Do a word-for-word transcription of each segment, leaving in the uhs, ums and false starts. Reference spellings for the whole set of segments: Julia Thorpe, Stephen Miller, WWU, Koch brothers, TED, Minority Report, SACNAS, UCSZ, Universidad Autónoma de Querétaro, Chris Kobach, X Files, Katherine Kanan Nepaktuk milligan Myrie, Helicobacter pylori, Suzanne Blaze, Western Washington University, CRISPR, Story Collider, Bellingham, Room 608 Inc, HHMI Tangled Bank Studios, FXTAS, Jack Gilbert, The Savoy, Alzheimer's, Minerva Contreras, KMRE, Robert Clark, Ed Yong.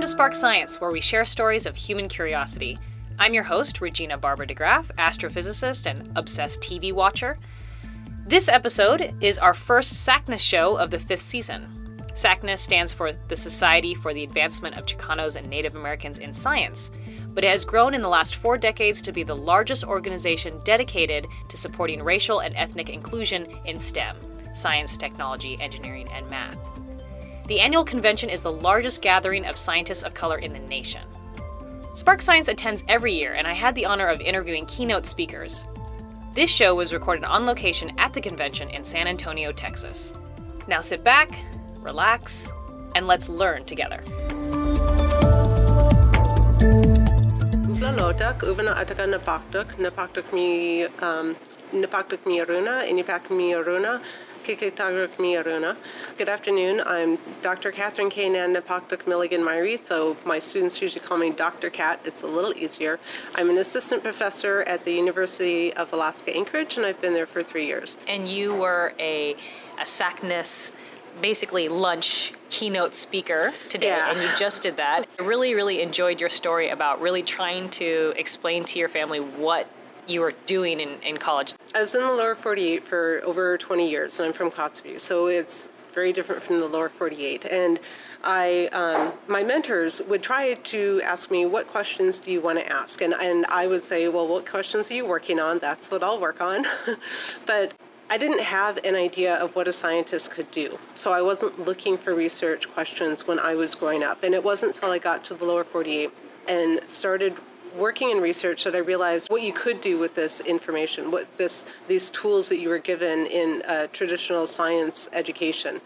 Welcome to Spark Science, where we share stories of human curiosity. I'm your host, Regina Barber-DeGraff, astrophysicist and obsessed T V watcher. This episode is our first SACNAS show of the fifth season. SACNAS stands for the Society for the Advancement of Chicanos and Native Americans in Science, but it has grown in the last four decades to be the largest organization dedicated to supporting racial and ethnic inclusion in STEM, science, technology, engineering, and math. The annual convention is the largest gathering of scientists of color in the nation. Spark Science attends every year, and I had the honor of interviewing keynote speakers. This show was recorded on location at the convention in San Antonio, Texas. Now sit back, relax, and let's learn together. Good afternoon. I'm Doctor Katherine Kanan Nepaktuk milligan Myrie, so my students usually call me Doctor Kat. It's a little easier. I'm an assistant professor at the University of Alaska Anchorage, and I've been there for three years. And you were a, a SACNAS, basically lunch keynote speaker today, yeah. And you just did that. I really, really enjoyed your story about really trying to explain to your family what you were doing in, in college. I was in the lower forty-eight for over twenty years, and I'm from Cotsview, so it's very different from the lower forty-eight. And I, um, my mentors would try to ask me, what questions do you want to ask? And, and I would say, well, what questions are you working on? That's what I'll work on. But I didn't have an idea of what a scientist could do, so I wasn't looking for research questions when I was growing up. And it wasn't until I got to the lower forty-eight and started working in research that I realized what you could do with this information, what this these tools that you were given in uh, traditional science education.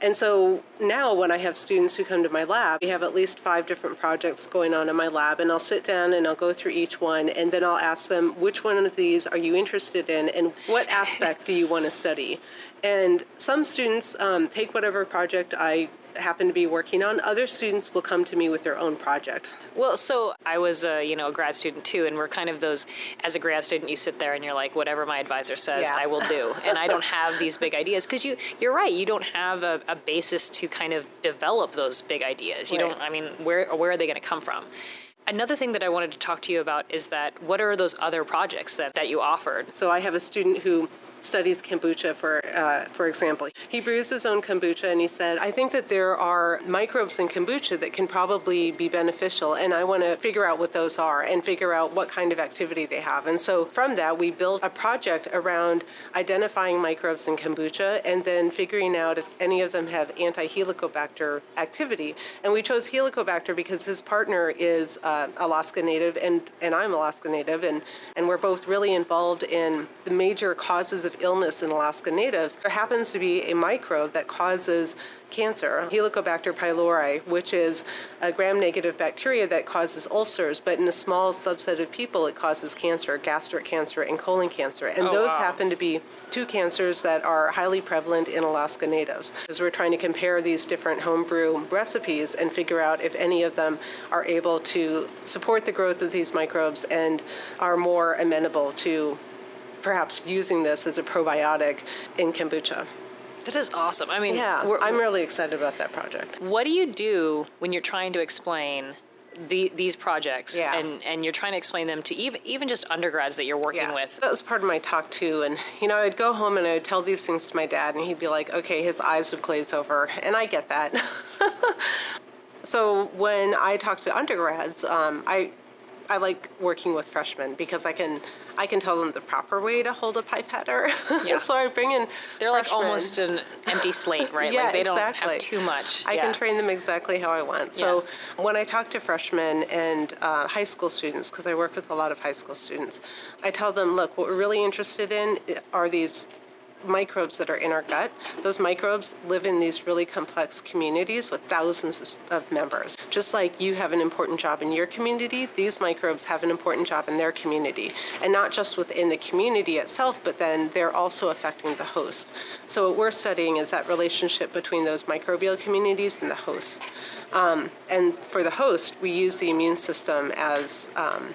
And so now when I have students who come to my lab, we have at least five different projects going on in my lab, and I'll sit down and I'll go through each one, and then I'll ask them, which one of these are you interested in, and what aspect do you want to study? And some students um, take whatever project I happen to be working on. Other students will come to me with their own project. Well, so I was a, you know, a grad student too, and we're kind of those, as a grad student, you sit there and you're like, whatever my advisor says, yeah. I will do. And I don't have these big ideas, because you, you're right, you don't have a, a basis to kind of develop those big ideas. You right. don't, I mean, where, where are they going to come from? Another thing that I wanted to talk to you about is that what are those other projects that, that you offered? So I have a student who studies kombucha, for uh, for example. He brews his own kombucha, and he said, I think that there are microbes in kombucha that can probably be beneficial, and I want to figure out what those are and figure out what kind of activity they have. And so from that, we built a project around identifying microbes in kombucha and then figuring out if any of them have anti-Helicobacter activity. And we chose Helicobacter because his partner is uh, Alaska Native, and, and I'm Alaska Native, and, and we're both really involved in the major causes of of illness in Alaska Natives. There happens to be a microbe that causes cancer, Helicobacter pylori, which is a gram-negative bacteria that causes ulcers, but in a small subset of people it causes cancer, gastric cancer and colon cancer. And oh, those wow. happen to be two cancers that are highly prevalent in Alaska Natives. Because we're trying to compare these different homebrew recipes and figure out if any of them are able to support the growth of these microbes and are more amenable to perhaps using this as a probiotic in kombucha. That is awesome. I mean, yeah, we're, I'm really excited about that project. What do you do when you're trying to explain the, these projects yeah. and, and you're trying to explain them to even, even just undergrads that you're working yeah. with? That was part of my talk too. And, you know, I'd go home and I'd tell these things to my dad, and he'd be like, okay, his eyes would glaze over. And I get that. So when I talk to undergrads, um, I... I like working with freshmen because I can I can tell them the proper way to hold a pipetter. Yeah. So I bring in They're freshmen. Like almost an empty slate, right? Yeah, like they exactly. don't have too much. I yeah. can train them exactly how I want. So yeah. when I talk to freshmen and uh, high school students, because I work with a lot of high school students, I tell them, look, what we're really interested in are these microbes that are in our gut. Those microbes live in these really complex communities with thousands of members. Just like you have an important job in your community, these microbes have an important job in their community. And not just within the community itself, but then they're also affecting the host. So what we're studying is that relationship between those microbial communities and the host. Um, and for the host, we use the immune system as um,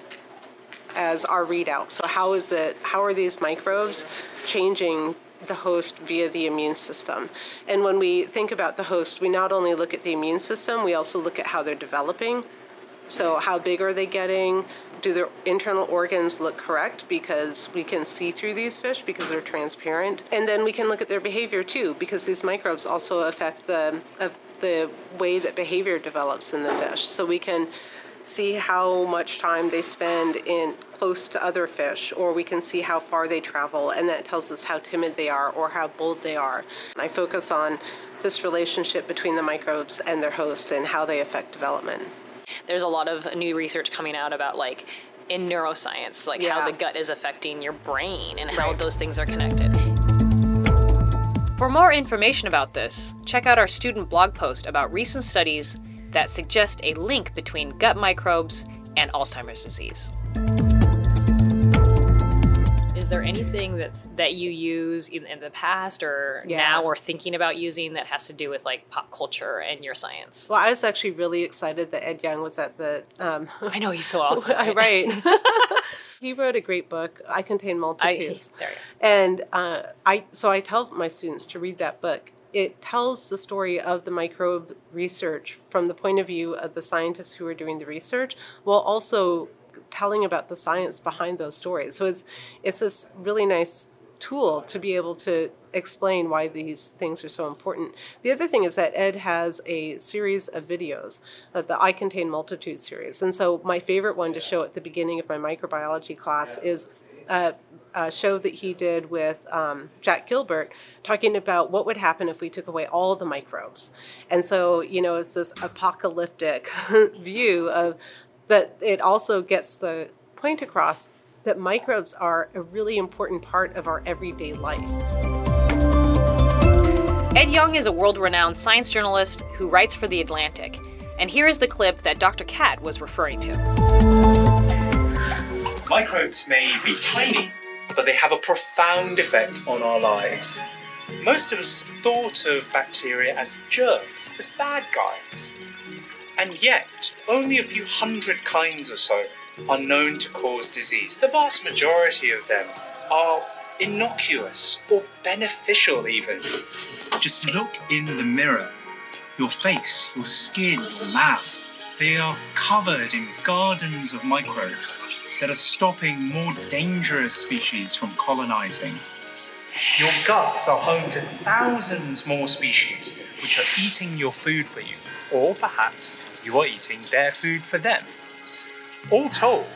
as our readout. So how is it, how are these microbes changing the host via the immune system. And when we think about the host, we not only look at the immune system, we also look at how they're developing. So how big are they getting? Do their internal organs look correct? Because we can see through these fish because they're transparent. And then we can look at their behavior too, because these microbes also affect the, uh, the way that behavior develops in the fish. So we can see how much time they spend in close to other fish, or we can see how far they travel, and that tells us how timid they are or how bold they are. I focus on this relationship between the microbes and their host and how they affect development. There's a lot of new research coming out about, like, in neuroscience, like yeah. how the gut is affecting your brain and right. how those things are connected. For more information about this, check out our student blog post about recent studies that suggest a link between gut microbes and Alzheimer's disease. Is there anything that's that you use in, in the past or yeah. now or thinking about using that has to do with like pop culture and your science? Well, I was actually really excited that Ed Yong was at the... Um, I know, he's so awesome. Right. He wrote a great book, I Contain Multitudes. I, there you go. And uh, I, so I tell my students to read that book. It tells the story of the microbe research from the point of view of the scientists who are doing the research, while also telling about the science behind those stories. So it's it's this really nice tool to be able to explain why these things are so important. The other thing is that Ed has a series of videos, uh, the I Contain Multitudes series. And so my favorite one to show at the beginning of my microbiology class is a, a show that he did with um, Jack Gilbert, talking about what would happen if we took away all the microbes. And so, you know, it's this apocalyptic view of... But it also gets the point across that microbes are a really important part of our everyday life. Ed Yong is a world-renowned science journalist who writes for The Atlantic. And here is the clip that Doctor Kat was referring to. Microbes may be tiny, but they have a profound effect on our lives. Most of us thought of bacteria as germs, as bad guys. And yet, only a few hundred kinds or so are known to cause disease. The vast majority of them are innocuous or beneficial even. Just look in the mirror. Your face, your skin, your mouth, they are covered in gardens of microbes that are stopping more dangerous species from colonizing. Your guts are home to thousands more species which are eating your food for you. Or perhaps you are eating their food for them. All told,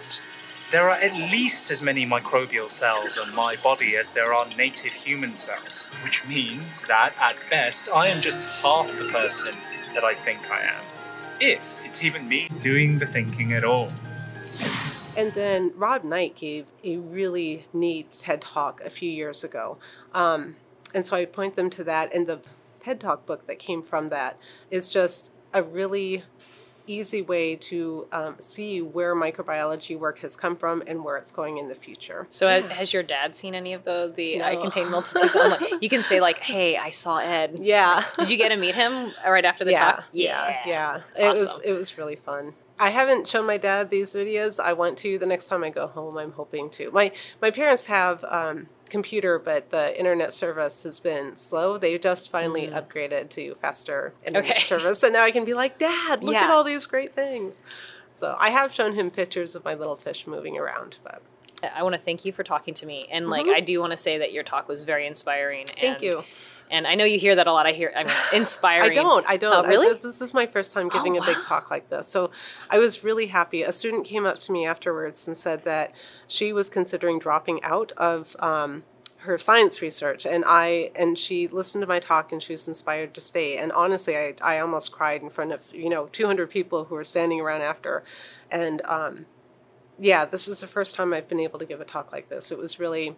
there are at least as many microbial cells on my body as there are native human cells, which means that, at best, I am just half the person that I think I am, if it's even me doing the thinking at all. And then Rob Knight gave a really neat TED Talk a few years ago, um, and so I point them to that, and the TED Talk book that came from that is just a really easy way to um, see where microbiology work has come from and where it's going in the future. So yeah. has your dad seen any of the, the no. I Contain Multitudes? Like, you can say like, hey, I saw Ed. Yeah. Did you get to meet him right after the yeah. talk? Yeah. Yeah. yeah. Awesome. It was, it was really fun. I haven't shown my dad these videos. I want to the next time I go home. I'm hoping to. My my parents have um, computer, but the internet service has been slow. They just finally mm-hmm. upgraded to faster internet okay. service, and now I can be like, Dad, look yeah. at all these great things. So I have shown him pictures of my little fish moving around, but. I want to thank you for talking to me. And like, mm-hmm. I do want to say that your talk was very inspiring. Thank and, you. And I know you hear that a lot. I hear, I mean, inspiring. I don't, I don't. Oh, really? I, this is my first time giving oh, wow. a big talk like this. So I was really happy. A student came up to me afterwards and said that she was considering dropping out of, um, her science research, and I and she listened to my talk, and she was inspired to stay. And honestly, I I almost cried in front of, you know, two hundred people who were standing around after, and um. Yeah, this is the first time I've been able to give a talk like this. It was really,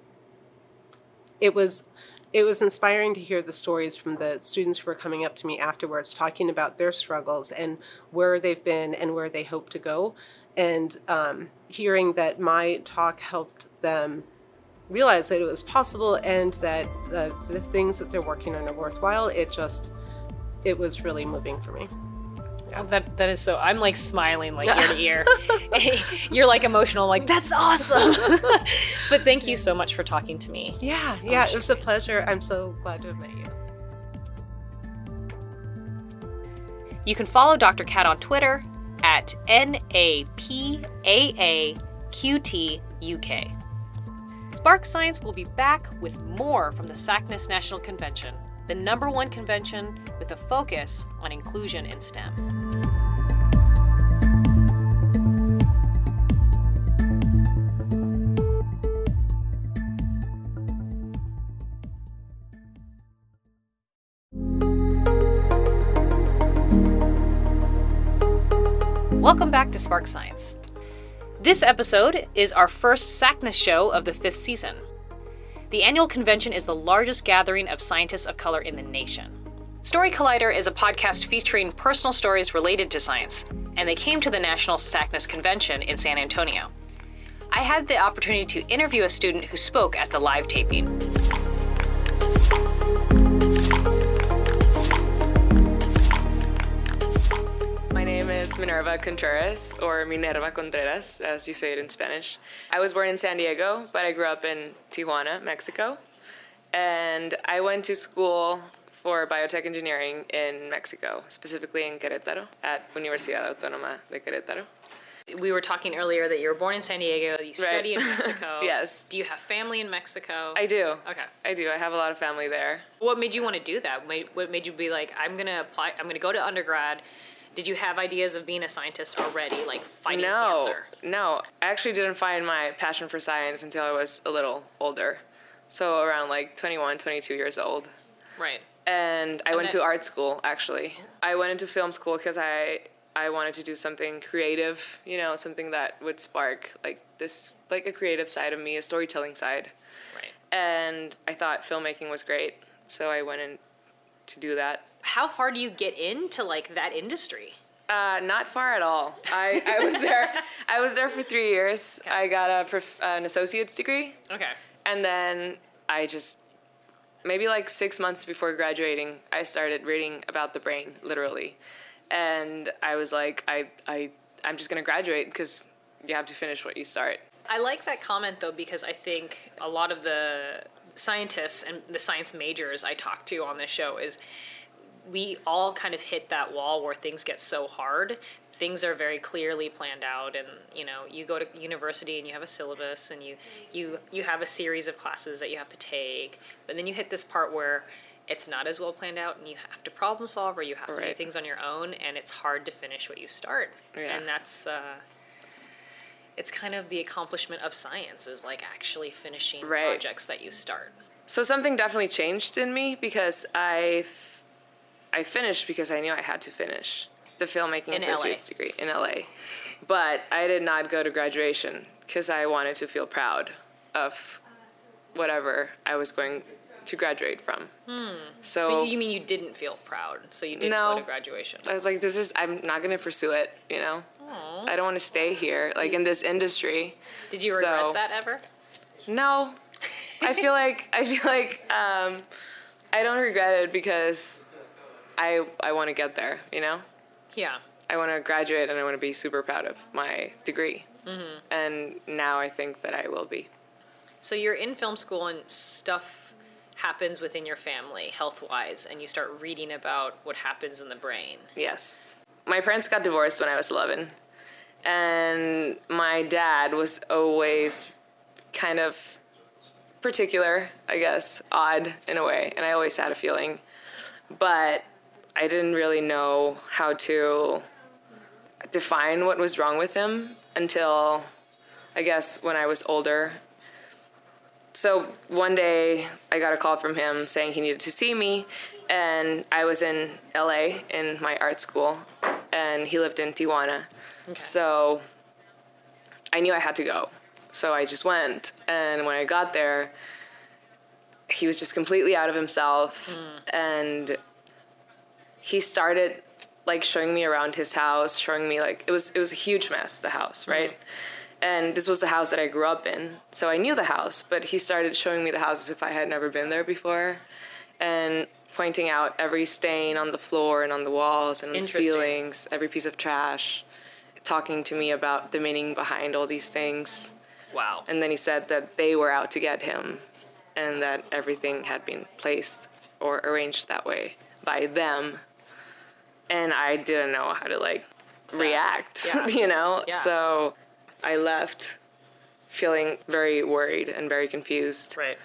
it was, it was inspiring to hear the stories from the students who were coming up to me afterwards, talking about their struggles and where they've been and where they hope to go. And um, hearing that my talk helped them realize that it was possible and that the, the things that they're working on are worthwhile, it just, it was really moving for me. Oh, that that is so. I'm like smiling like ear to ear. You're like emotional. Like that's awesome. But thank you so much for talking to me. Yeah, yeah, oh, it was a pleasure. I'm so glad to have met you. You can follow Doctor Kat on Twitter at N A P A A Q T U K. Spark Science will be back with more from the SACNAS National Convention, the number one convention with a focus on inclusion in STEM. Welcome back to Spark Science. This episode is our first SACNAS show of the fifth season. The annual convention is the largest gathering of scientists of color in the nation. Story Collider is a podcast featuring personal stories related to science, and they came to the National SACNAS Convention in San Antonio. I had the opportunity to interview a student who spoke at the live taping. Is Minerva Contreras, or Minerva Contreras, as you say it in Spanish. I was born in San Diego, but I grew up in Tijuana, Mexico. And I went to school for biotech engineering in Mexico, specifically in Querétaro, at Universidad Autónoma de Querétaro. We were talking earlier that you were born in San Diego, you study right. in Mexico. Yes. Do you have family in Mexico? I do. Okay. I do. I have a lot of family there. What made you want to do that? What made you be like, I'm going to apply, I'm going to go to undergrad? Did you have ideas of being a scientist already, like fighting no, cancer? No, I actually didn't find my passion for science until I was a little older. So around like twenty-one, twenty-two years old. Right. And I and went then- to art school, actually. I went into film school because I, I wanted to do something creative, you know, something that would spark like this, like a creative side of me, a storytelling side. Right. And I thought filmmaking was great, so I went in to do that. How far do you get into like that industry? Uh, not far at all. I, I was there. I was there for three years. Okay. I got a prof- an associate's degree. Okay. And then I just maybe like six months before graduating, I started reading about the brain, literally, and I was like, I I I'm just gonna graduate because you have to finish what you start. I like that comment though, because I think a lot of the scientists and the science majors I talk to on this show is. We all kind of hit that wall where things get so hard. Things are very clearly planned out, and you know, you go to university and you have a syllabus and you you you have a series of classes that you have to take, but then you hit this part where it's not as well planned out and you have to problem solve or you have right. to do things on your own, and it's hard to finish what you start. Yeah. And that's uh it's kind of the accomplishment of science, is like actually finishing right. projects that you start. So something definitely changed in me, because I I finished because I knew I had to finish the filmmaking associate's degree in L A. But I did not go to graduation because I wanted to feel proud of whatever I was going to graduate from. Hmm. So, so you mean you didn't feel proud, so you didn't no, go to graduation? I was like, this is, I'm not going to pursue it, you know? Aww. I don't want to stay here, like in this industry. Did you regret so, that ever? No. I feel like, I feel like um, I don't regret it because... I, I want to get there, you know? Yeah. I want to graduate, and I want to be super proud of my degree. Mm-hmm. And now I think that I will be. So you're in film school, and stuff happens within your family, health-wise, and you start reading about what happens in the brain. Yes. My parents got divorced when I was eleven, and my dad was always kind of particular, I guess, odd in a way, and I always had a feeling. But... I didn't really know how to define what was wrong with him until, I guess, when I was older. So one day I got a call from him saying he needed to see me, and I was in L A in my art school, and he lived in Tijuana. Okay. So I knew I had to go. So I just went, and when I got there, he was just completely out of himself, mm. and... he started, like, showing me around his house, showing me, like, it was it was a huge mess, the house, right? Mm-hmm. And this was the house that I grew up in, so I knew the house, but he started showing me the house as if I had never been there before. And pointing out every stain on the floor and on the walls and on the ceilings, every piece of trash, talking to me about the meaning behind all these things. Wow. And then he said that they were out to get him and that everything had been placed or arranged that way by them. And I didn't know how to, like, so, react, yeah. you know? Yeah. So I left feeling very worried and very confused. Right.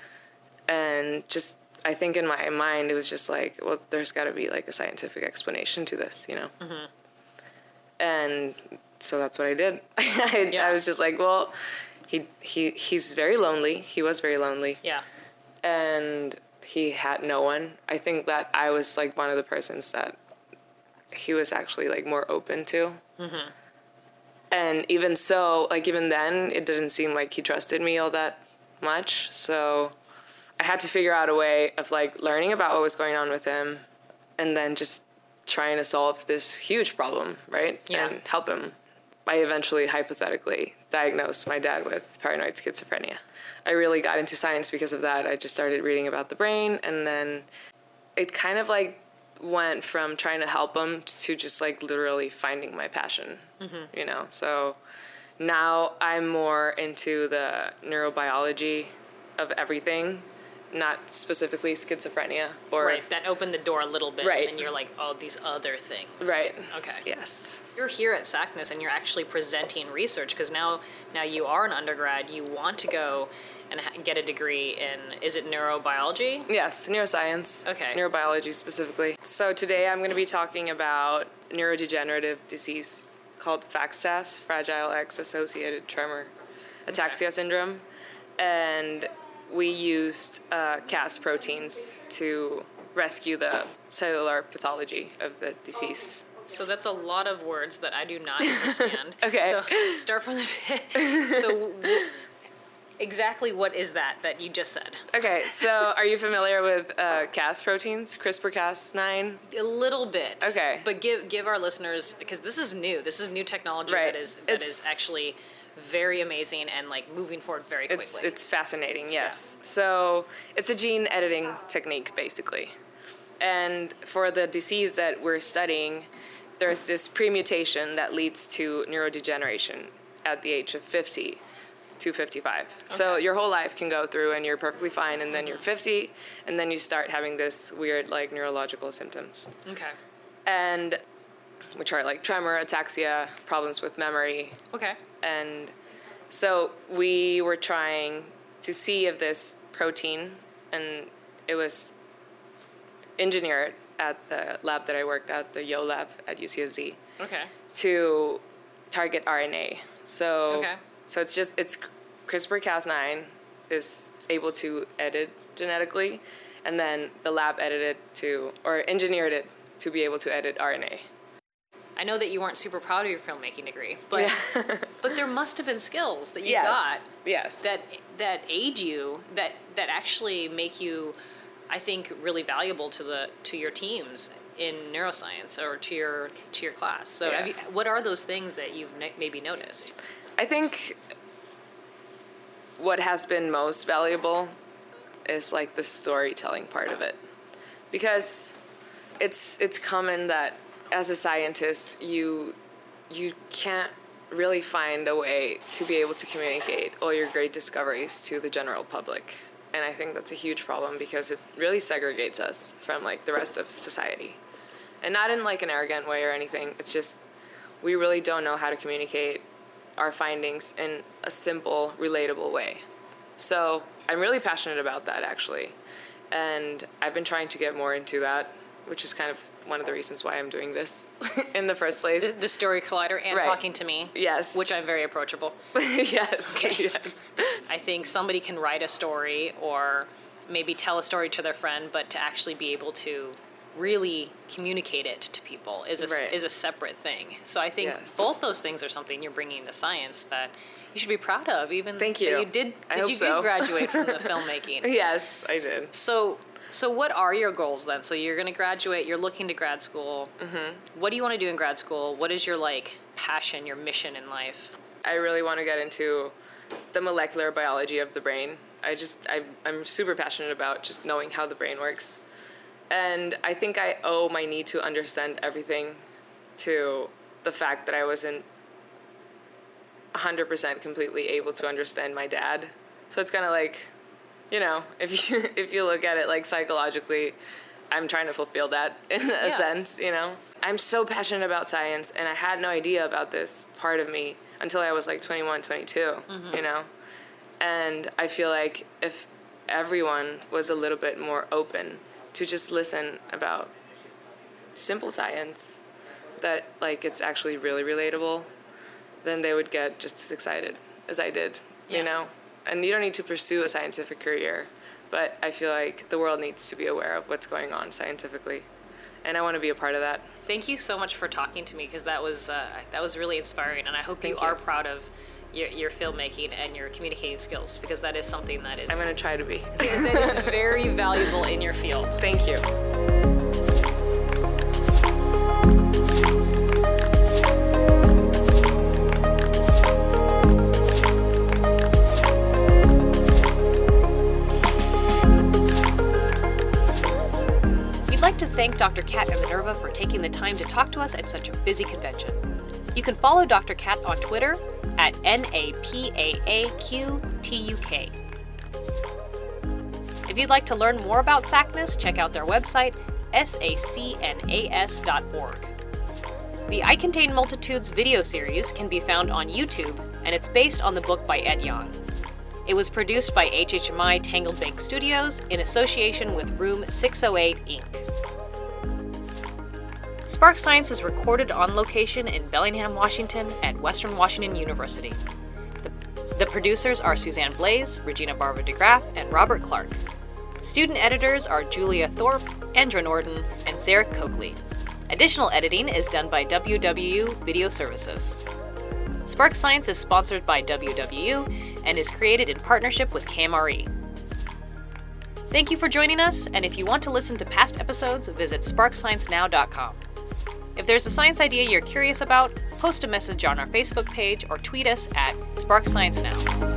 And just, I think in my mind, it was just like, well, there's got to be, like, a scientific explanation to this, you know? Mm-hmm. And so that's what I did. I, yeah. I was just like, well, he he he's very lonely. He was very lonely. Yeah. And he had no one. I think that I was, like, one of the persons that he was actually, like, more open to. Mm-hmm. And even so, like, even then, it didn't seem like he trusted me all that much. So I had to figure out a way of, like, learning about what was going on with him and then just trying to solve this huge problem, right? Yeah. And help him. I eventually, hypothetically, diagnosed my dad with paranoid schizophrenia. I really got into science because of that. I just started reading about the brain, and then it kind of, like, went from trying to help him to just, like, literally finding my passion, mm-hmm. you know? So now I'm more into the neurobiology of everything, not specifically schizophrenia. Or right, that opened the door a little bit, right. And then you're like, oh, these other things. Right. Okay. Yes. You're here at SACNAS, and you're actually presenting research, because now, now you are an undergrad. You want to go and get a degree in, is it neurobiology? Yes, neuroscience. Okay. Neurobiology specifically. So today I'm going to be talking about neurodegenerative disease called FXTAS, Fragile X-Associated Tremor Ataxia okay. Syndrome. And we used uh, Cas proteins to rescue the cellular pathology of the disease. So that's a lot of words that I do not understand. Okay. So start from the... so exactly what is that that you just said? Okay, so are you familiar with uh, Cas proteins, CRISPR Cas nine? A little bit. Okay. But give give our listeners, because this is new. This is new technology right. that is that it's, is actually... very amazing and, like, moving forward very quickly. It's, it's fascinating, yes. Yeah. So it's a gene editing technique, basically. And for the disease that we're studying, there's this premutation that leads to neurodegeneration at the age of fifty to fifty-five. Okay. So your whole life can go through and you're perfectly fine, and then you're fifty, and then you start having this weird, like, neurological symptoms. Okay. And which are, like, tremor, ataxia, problems with memory. Okay. And so we were trying to see if this protein, and it was engineered at the lab that I worked at, the Yo Lab at U C S Z, okay. to target R N A. So, okay. so it's just, it's CRISPR Cas nine is able to edit genetically, and then the lab edited to, or engineered it to be able to edit R N A. I know that you weren't super proud of your filmmaking degree, but yeah. but there must have been skills that you yes. got yes. that that aid you, that that actually make you, I think, really valuable to the to your teams in neuroscience or to your to your class. So, yeah. have you, what are those things that you've maybe noticed? I think what has been most valuable is, like, the storytelling part of it, because it's it's common that, as a scientist, you you can't really find a way to be able to communicate all your great discoveries to the general public. And I think that's a huge problem because it really segregates us from, like, the rest of society. And not in, like, an arrogant way or anything. It's just we really don't know how to communicate our findings in a simple, relatable way. So I'm really passionate about that, actually. And I've been trying to get more into that, which is kind of one of the reasons why I'm doing this in the first place. The, the Story Collider and right. talking to me. Yes. Which I'm very approachable. yes. Okay. Yes. I think somebody can write a story or maybe tell a story to their friend, but to actually be able to really communicate it to people is a, right. is a separate thing. So I think yes. both those things are something you're bringing to science that you should be proud of, even Thank you. That you did, I did hope you so. Did graduate from the filmmaking. Yes, I did. So... So what are your goals then? So you're going to graduate, you're looking to grad school. Mm-hmm. What do you want to do in grad school? What is your, like, passion, your mission in life? I really want to get into the molecular biology of the brain. I just, I, I'm super passionate about just knowing how the brain works. And I think I owe my need to understand everything to the fact that I wasn't one hundred percent completely able to understand my dad. So it's kind of like, you know, if you, if you look at it like psychologically, I'm trying to fulfill that in a yeah. sense, you know. I'm so passionate about science, and I had no idea about this part of me until I was like twenty-one, twenty-two, mm-hmm. you know. And I feel like if everyone was a little bit more open to just listen about simple science, that like it's actually really relatable, then they would get just as excited as I did, yeah. you know. And you don't need to pursue a scientific career, but I feel like the world needs to be aware of what's going on scientifically, and I want to be a part of that. Thank you so much for talking to me, because that was uh, that was really inspiring, and I hope Thank you, you are proud of your, your filmmaking and your communicating skills, because that is something that is... I'm going to try to be. That is very valuable in your field. Thank you. To thank Doctor Kat and Minerva for taking the time to talk to us at such a busy convention. You can follow Doctor Kat on Twitter at N A P A A Q T U K. If you'd like to learn more about SACNAS, check out their website, S A C N A S dot org. The I Contain Multitudes video series can be found on YouTube, and it's based on the book by Ed Yong. It was produced by H H M I Tangled Bank Studios in association with Room six oh eight Incorporated. Spark Science is recorded on location in Bellingham, Washington at Western Washington University. The, the producers are Suzanne Blaze, Regina Barber-DeGraff, and Robert Clark. Student editors are Julia Thorpe, Andrew Norton, and Zarek Coakley. Additional editing is done by W W U Video Services. Spark Science is sponsored by W W U and is created in partnership with K M R E. Thank you for joining us, and if you want to listen to past episodes, visit spark science now dot com. If there's a science idea you're curious about, post a message on our Facebook page or tweet us at Spark Science Now.